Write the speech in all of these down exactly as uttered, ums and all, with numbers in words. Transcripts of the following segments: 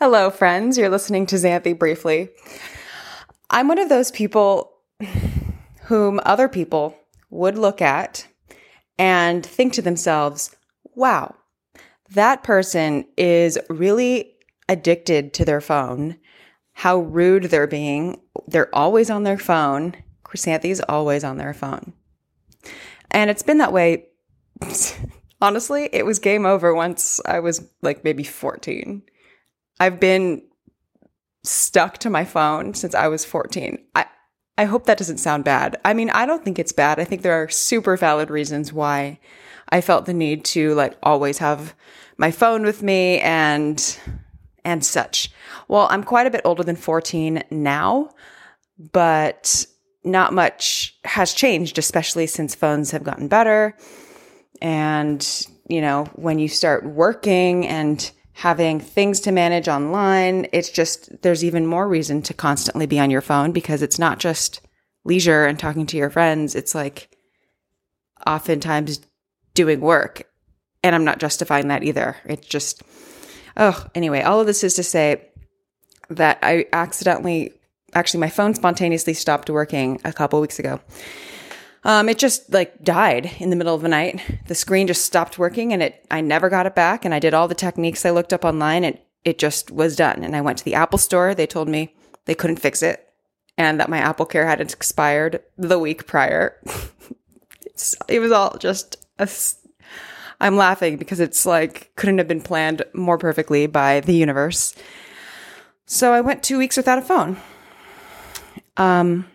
Hello, friends. You're listening to Xanthi Briefly. I'm one of those people whom other people would look at and think to themselves, wow, that person is really addicted to their phone. How rude they're being. They're always on their phone. Chrysanthi's always on their phone. And it's been that way. Honestly, it was game over once I was like maybe fourteen. I've been stuck to my phone since I was fourteen. I, I hope that doesn't sound bad. I mean, I don't think it's bad. I think there are super valid reasons why I felt the need to like always have my phone with me and and such. Well, I'm quite a bit older than fourteen now, but not much has changed, especially since phones have gotten better. And, you know, when you start working and having things to manage online, it's just, there's even more reason to constantly be on your phone because it's not just leisure and talking to your friends. It's like oftentimes doing work. And I'm not justifying that either. It's just, oh, anyway, all of this is to say that I accidentally, actually my phone spontaneously stopped working a couple weeks ago. Um, it just like died in the middle of the night. The screen just stopped working and it, I never got it back. And I did all the techniques I looked up online and it just was done. And I went to the Apple store. They told me they couldn't fix it and that my Apple Care had expired the week prior. it's, it was all just, a, I'm laughing because it's like, couldn't have been planned more perfectly by the universe. So I went two weeks without a phone. Um,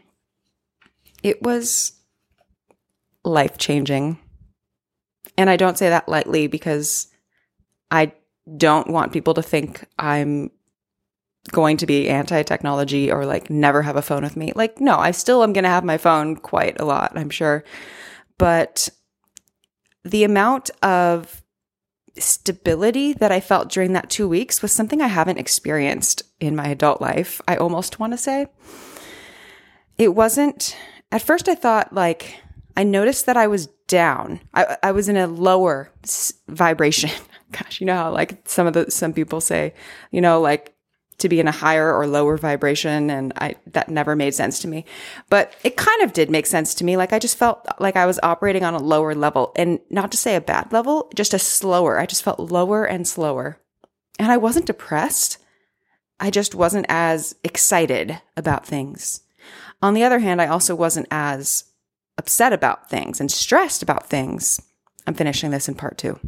it was life-changing. And I don't say that lightly because I don't want people to think I'm going to be anti-technology or like never have a phone with me. Like, no, I still am going to have my phone quite a lot, I'm sure. But the amount of stability that I felt during that two weeks was something I haven't experienced in my adult life, I almost want to say. It wasn't, at first I thought like, I noticed that I was down. I, I was in a lower s- vibration. Gosh, you know how like some of the some people say, you know, like to be in a higher or lower vibration, and I that never made sense to me. But it kind of did make sense to me. Like I just felt like I was operating on a lower level, and not to say a bad level, just a slower. I just felt lower and slower, and I wasn't depressed. I just wasn't as excited about things. On the other hand, I also wasn't as upset about things and stressed about things. I'm finishing this in part two.